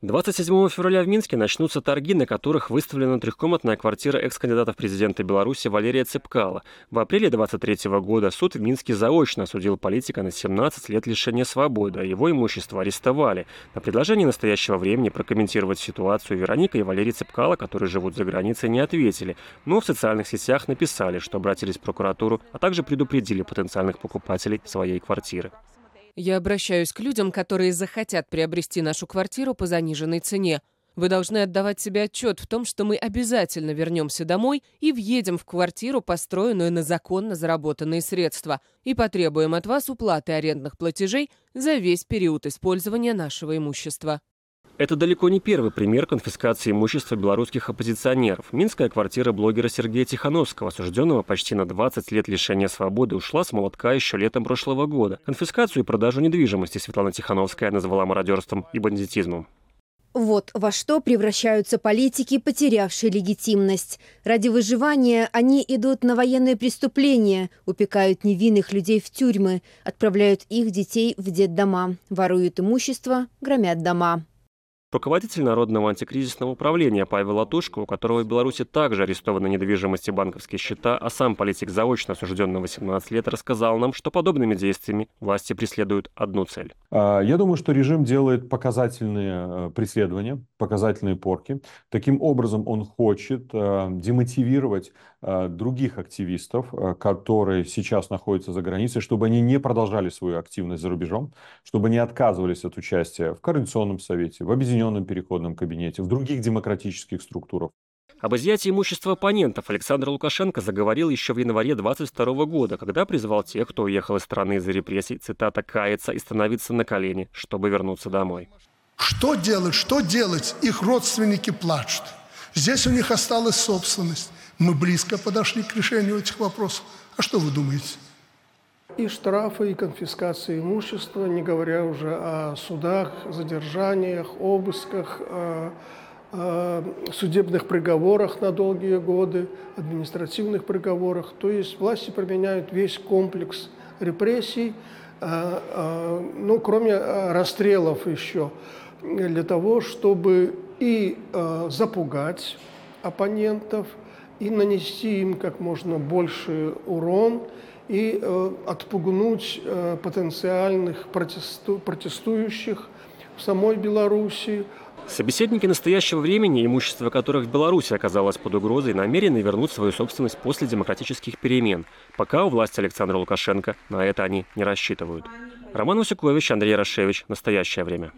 27 февраля в Минске начнутся торги, на которых выставлена трехкомнатная квартира экс-кандидата в президенты Беларуси Валерия Цепкало. В апреле 2023 года суд в Минске заочно осудил политика на 17 лет лишения свободы, а его имущество арестовали. На предложение настоящего времени прокомментировать ситуацию Вероника и Валерий Цепкало, которые живут за границей, не ответили, но в социальных сетях написали, что обратились в прокуратуру, а также предупредили потенциальных покупателей своей квартиры. Я обращаюсь к людям, которые захотят приобрести нашу квартиру по заниженной цене. Вы должны отдавать себе отчет в том, что мы обязательно вернемся домой и въедем в квартиру, построенную на законно заработанные средства, и потребуем от вас уплаты арендных платежей за весь период использования нашего имущества. Это далеко не первый пример конфискации имущества белорусских оппозиционеров. Минская квартира блогера Сергея Тихановского, осужденного почти на 20 лет лишения свободы, ушла с молотка еще летом прошлого года. Конфискацию и продажу недвижимости Светлана Тихановская назвала мародерством и бандитизмом. Вот во что превращаются политики, потерявшие легитимность. Ради выживания они идут на военные преступления, упекают невинных людей в тюрьмы, отправляют их детей в детдома, воруют имущество, громят дома. Руководитель Народного антикризисного управления Павел Латушко, у которого в Беларуси также арестованы недвижимость и банковские счета, а сам политик заочно осужден на 18 лет, рассказал нам, что подобными действиями власти преследуют одну цель. Я думаю, что режим делает показательные преследования, показательные порки. Таким образом, он хочет демотивировать других активистов, которые сейчас находятся за границей, чтобы они не продолжали свою активность за рубежом, чтобы не отказывались от участия в Координационном совете, в Объединенном переходном кабинете, в других демократических структурах. Об изъятии имущества оппонентов Александр Лукашенко заговорил еще в январе 2022 года, когда призвал тех, кто уехал из страны из-за репрессий, цитата, «каяться и становиться на колени, чтобы вернуться домой». Что делать? Их родственники плачут. Здесь у них осталась собственность. Мы близко подошли к решению этих вопросов. А что вы думаете? И штрафы, и конфискации имущества, не говоря уже о судах, задержаниях, обысках, судебных приговорах на долгие годы, административных приговорах. То есть власти применяют весь комплекс репрессий, ну, кроме расстрелов еще, для того, чтобы и запугать оппонентов, и нанести им как можно больше урон, и отпугнуть потенциальных протестующих в самой Беларуси. Собеседники настоящего времени, имущество которых в Беларуси оказалось под угрозой, намерены вернуть свою собственность после демократических перемен. Пока у власти Александра Лукашенко на это они не рассчитывают. Роман Васюкович, Андрей Рашевич. Настоящее время.